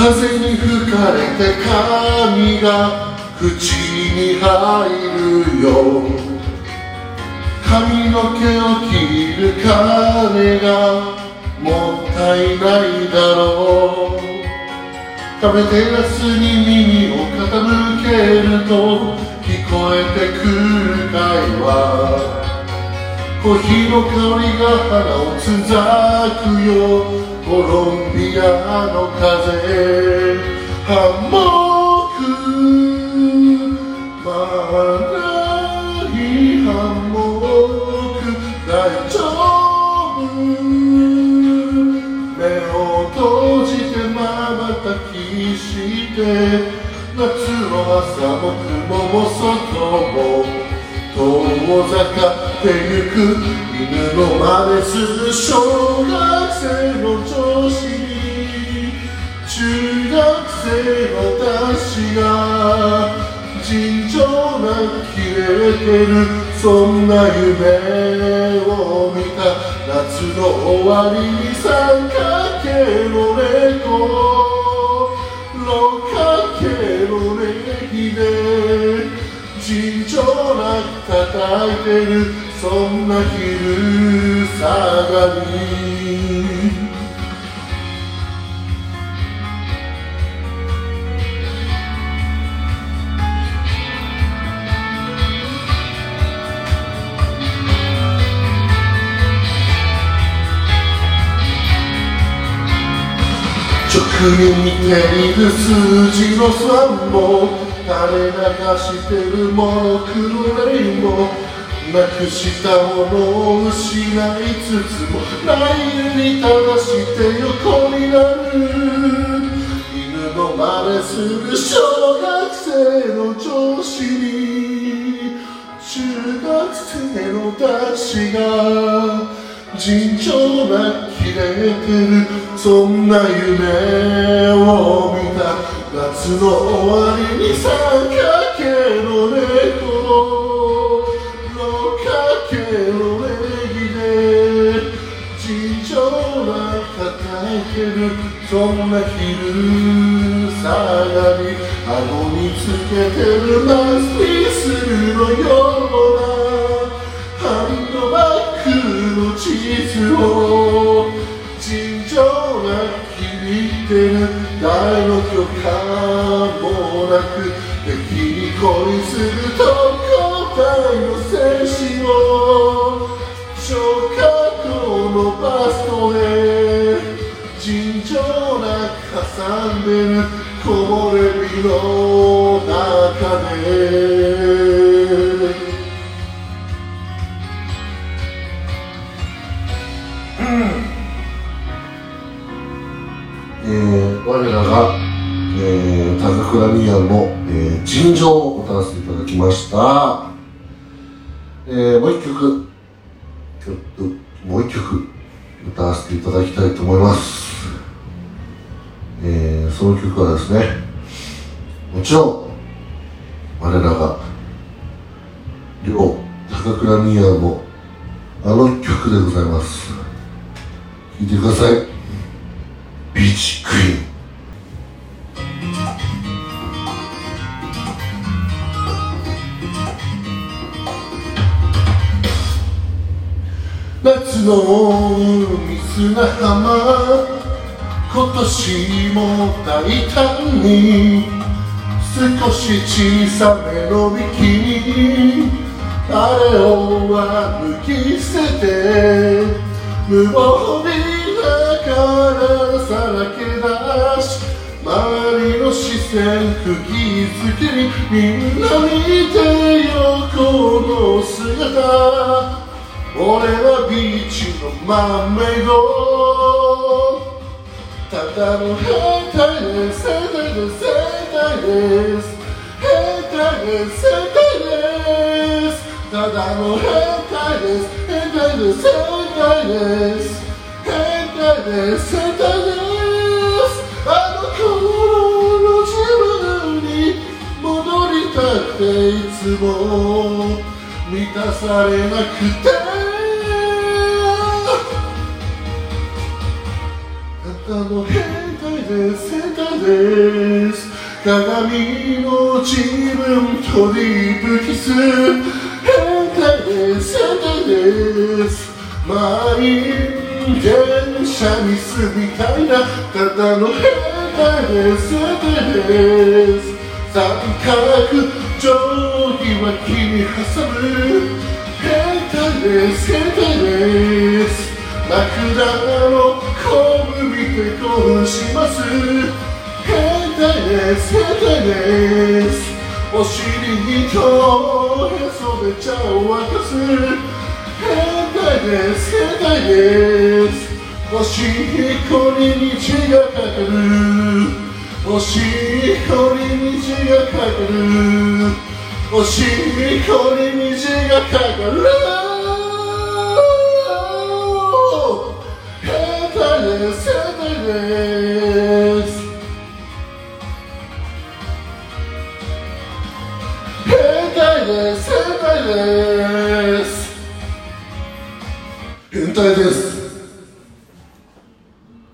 風に吹かれて髪が口に入るよ。髪の毛を切る金がもったいないだろう。食べテラスに耳を傾けると聞こえてくる会話。コーヒーの香りが鼻をつざくよ、コロンビアの風。ハンモック、まだいいハンモック、大丈夫。目を閉じて瞬きして、夏の朝も雲も外も遠ざかってゆく。犬の真似する小学生の女子に中学生の男子が尋常なキレてる、そんな夢を見た。夏の終わりに三角形の猫、六角形のネギで尋常な叩いてる、そんな昼下がり。直に見ている数字の3も垂れ流してるも黒レイも、なくしたものを失いつつもラインに垂らして横になる。犬の真似する小学生の女子に中学生の男子が尋常なキレてる、そんな夢を見た。夏の終わりに三角形の猫、六角形のネギで尋常な叩いてる、そんな昼下がり。顎につけてるマウスピースのようなハンドバッグの地図を尋常な聞いてる、誰の許可もなく敵に恋する特攻隊の戦士を小学校のバストへ尋常な挟んでるこぼれ日の中で。我らが、高倉宮の、尋常を歌わせていただきました。もう一曲、歌わせていただきたいと思います。その曲はですね、もちろん、我らが、高倉宮のあの曲でございます。聴いてください。ビーチクイーン。夏の海砂浜、今年も大胆に少し小さめのビキニ、あれをは脱ぎ捨てて無防備だからさらけ出し、周りの視線くぎづけにみんな見てよこの姿。俺はビーチのマーメイド、ただの兵隊です、兵隊です、兵隊です、兵隊です、兵隊です、ただの兵隊です、兵隊です、兵隊です、兵隊です、兵隊です。あの頃の自分に戻りたくていつも満たされなくて、ただの兵世界です鏡の自分とディープキス世界です満員電車ミスみたいなただの世界です三角定規は木に挟む世界ですラクダのコブ見て興奮します変態ですお尻にとへそで茶を沸かす変態ですおしっこに虹がかかるおしっこに虹がかかるおしっこに虹がかかる世代です変態です